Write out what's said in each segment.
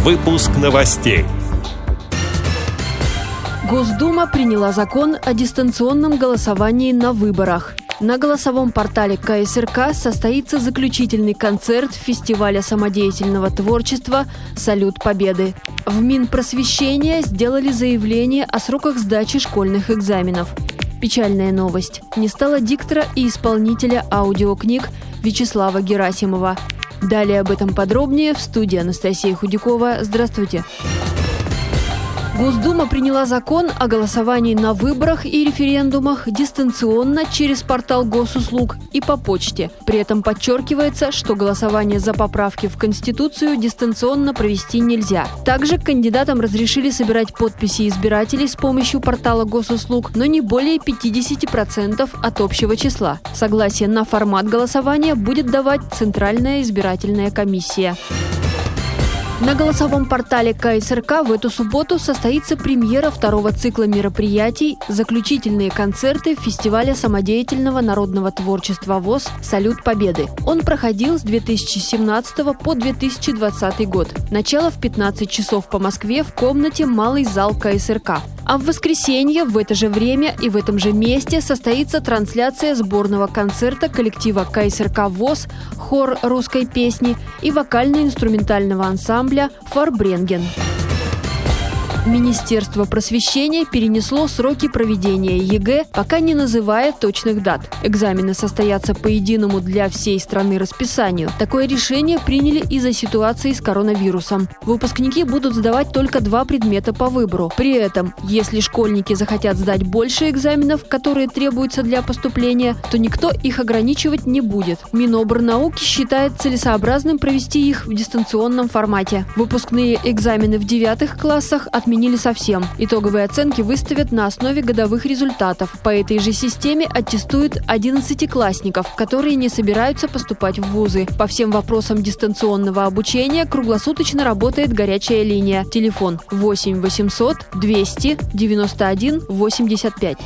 Выпуск новостей. Госдума приняла закон о дистанционном голосовании на выборах. На голосовом портале КСРК состоится заключительный концерт фестиваля самодеятельного творчества «Салют Победы». В Минпросвещения сделали заявление о сроках сдачи школьных экзаменов. Печальная новость. Не стало диктора и исполнителя аудиокниг Вячеслава Герасимова. Далее об этом подробнее в студии Анастасия Худякова. Здравствуйте. Госдума приняла закон о голосовании на выборах и референдумах дистанционно через портал Госуслуг и по почте. При этом подчеркивается, что голосование за поправки в Конституцию дистанционно провести нельзя. Также кандидатам разрешили собирать подписи избирателей с помощью портала Госуслуг, но не более 50% от общего числа. Согласие на формат голосования будет давать Центральная избирательная комиссия. На голосовом портале КСРК в эту субботу состоится премьера второго цикла мероприятий «Заключительные концерты» фестиваля самодеятельного народного творчества ВОС «Салют Победы». Он проходил с 2017 по 2020 год. Начало в 15 часов по Москве в комнате «Малый зал КСРК». А в воскресенье в это же время и в этом же месте состоится трансляция сборного концерта коллектива «Кайсеркавоз», хор русской песни и вокально-инструментального ансамбля «Фарбренген». Министерство просвещения перенесло сроки проведения ЕГЭ, пока не называя точных дат. Экзамены состоятся по единому для всей страны расписанию. Такое решение приняли из-за ситуации с коронавирусом. Выпускники будут сдавать только 2 предмета по выбору. При этом, если школьники захотят сдать больше экзаменов, которые требуются для поступления, то никто их ограничивать не будет. Минобрнауки считает целесообразным провести их в дистанционном формате. Выпускные экзамены в 9 классах отменили совсем. Итоговые оценки выставят на основе годовых результатов. По этой же системе аттестуют 11-классников, которые не собираются поступать в вузы. По всем вопросам дистанционного обучения круглосуточно работает горячая линия. Телефон 8 800 200 91 85.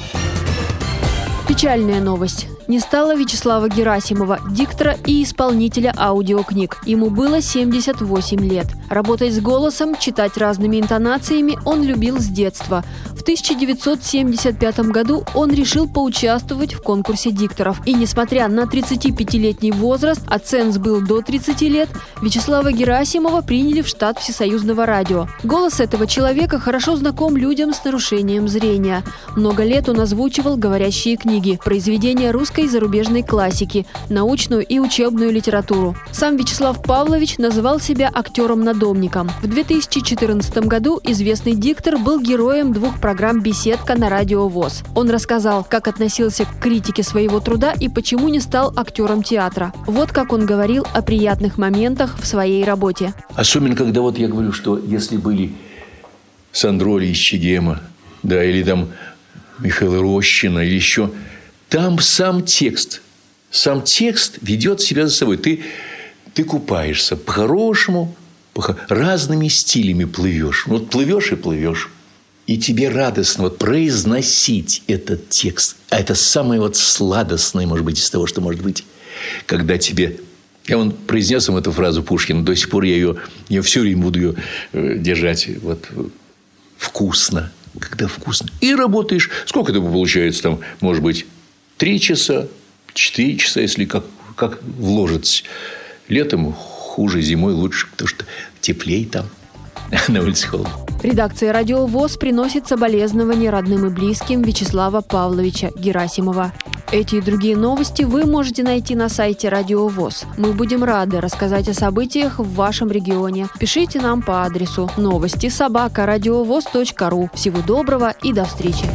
Печальная новость. Не стало Вячеслава Герасимова, диктора и исполнителя аудиокниг. Ему было 78 лет. Работать с голосом, читать разными интонациями он любил с детства. В 1975 году он решил поучаствовать в конкурсе дикторов. И несмотря на 35-летний возраст, а ценз был до 30 лет, Вячеслава Герасимова приняли в штат Всесоюзного радио. Голос этого человека хорошо знаком людям с нарушением зрения. Много лет он озвучивал говорящие книги, произведения русского и зарубежной классики, научную и учебную литературу. Сам Вячеслав Павлович называл себя актером-надомником. В 2014 году известный диктор был героем 2 программ «Беседка» на Радио ВОЗ. Он рассказал, как относился к критике своего труда и почему не стал актером театра. Вот как он говорил о приятных моментах в своей работе. Особенно, когда я говорю, что если были Сандро из Чегема, или там Михаила Рощина, или еще... Там сам текст ведет себя за собой. Ты купаешься по-хорошему, разными стилями плывешь. Плывешь. И тебе радостно произносить этот текст. А это самое сладостное, может быть, из того, что может быть. Когда тебе... Он произнес эту фразу Пушкина. До сих пор я все время буду ее держать. Вкусно. Когда вкусно. И работаешь. Сколько это получается там, может быть... 3 часа, 4 часа, если как вложится. Летом хуже, зимой лучше, потому что теплее там, на улице холодно. Редакция «Радио ВОЗ» приносит соболезнования родным и близким Вячеслава Павловича Герасимова. Эти и другие новости вы можете найти на сайте «Радио ВОЗ». Мы будем рады рассказать о событиях в вашем регионе. Пишите нам по адресу новости@радиовоз.ру. Всего доброго и до встречи!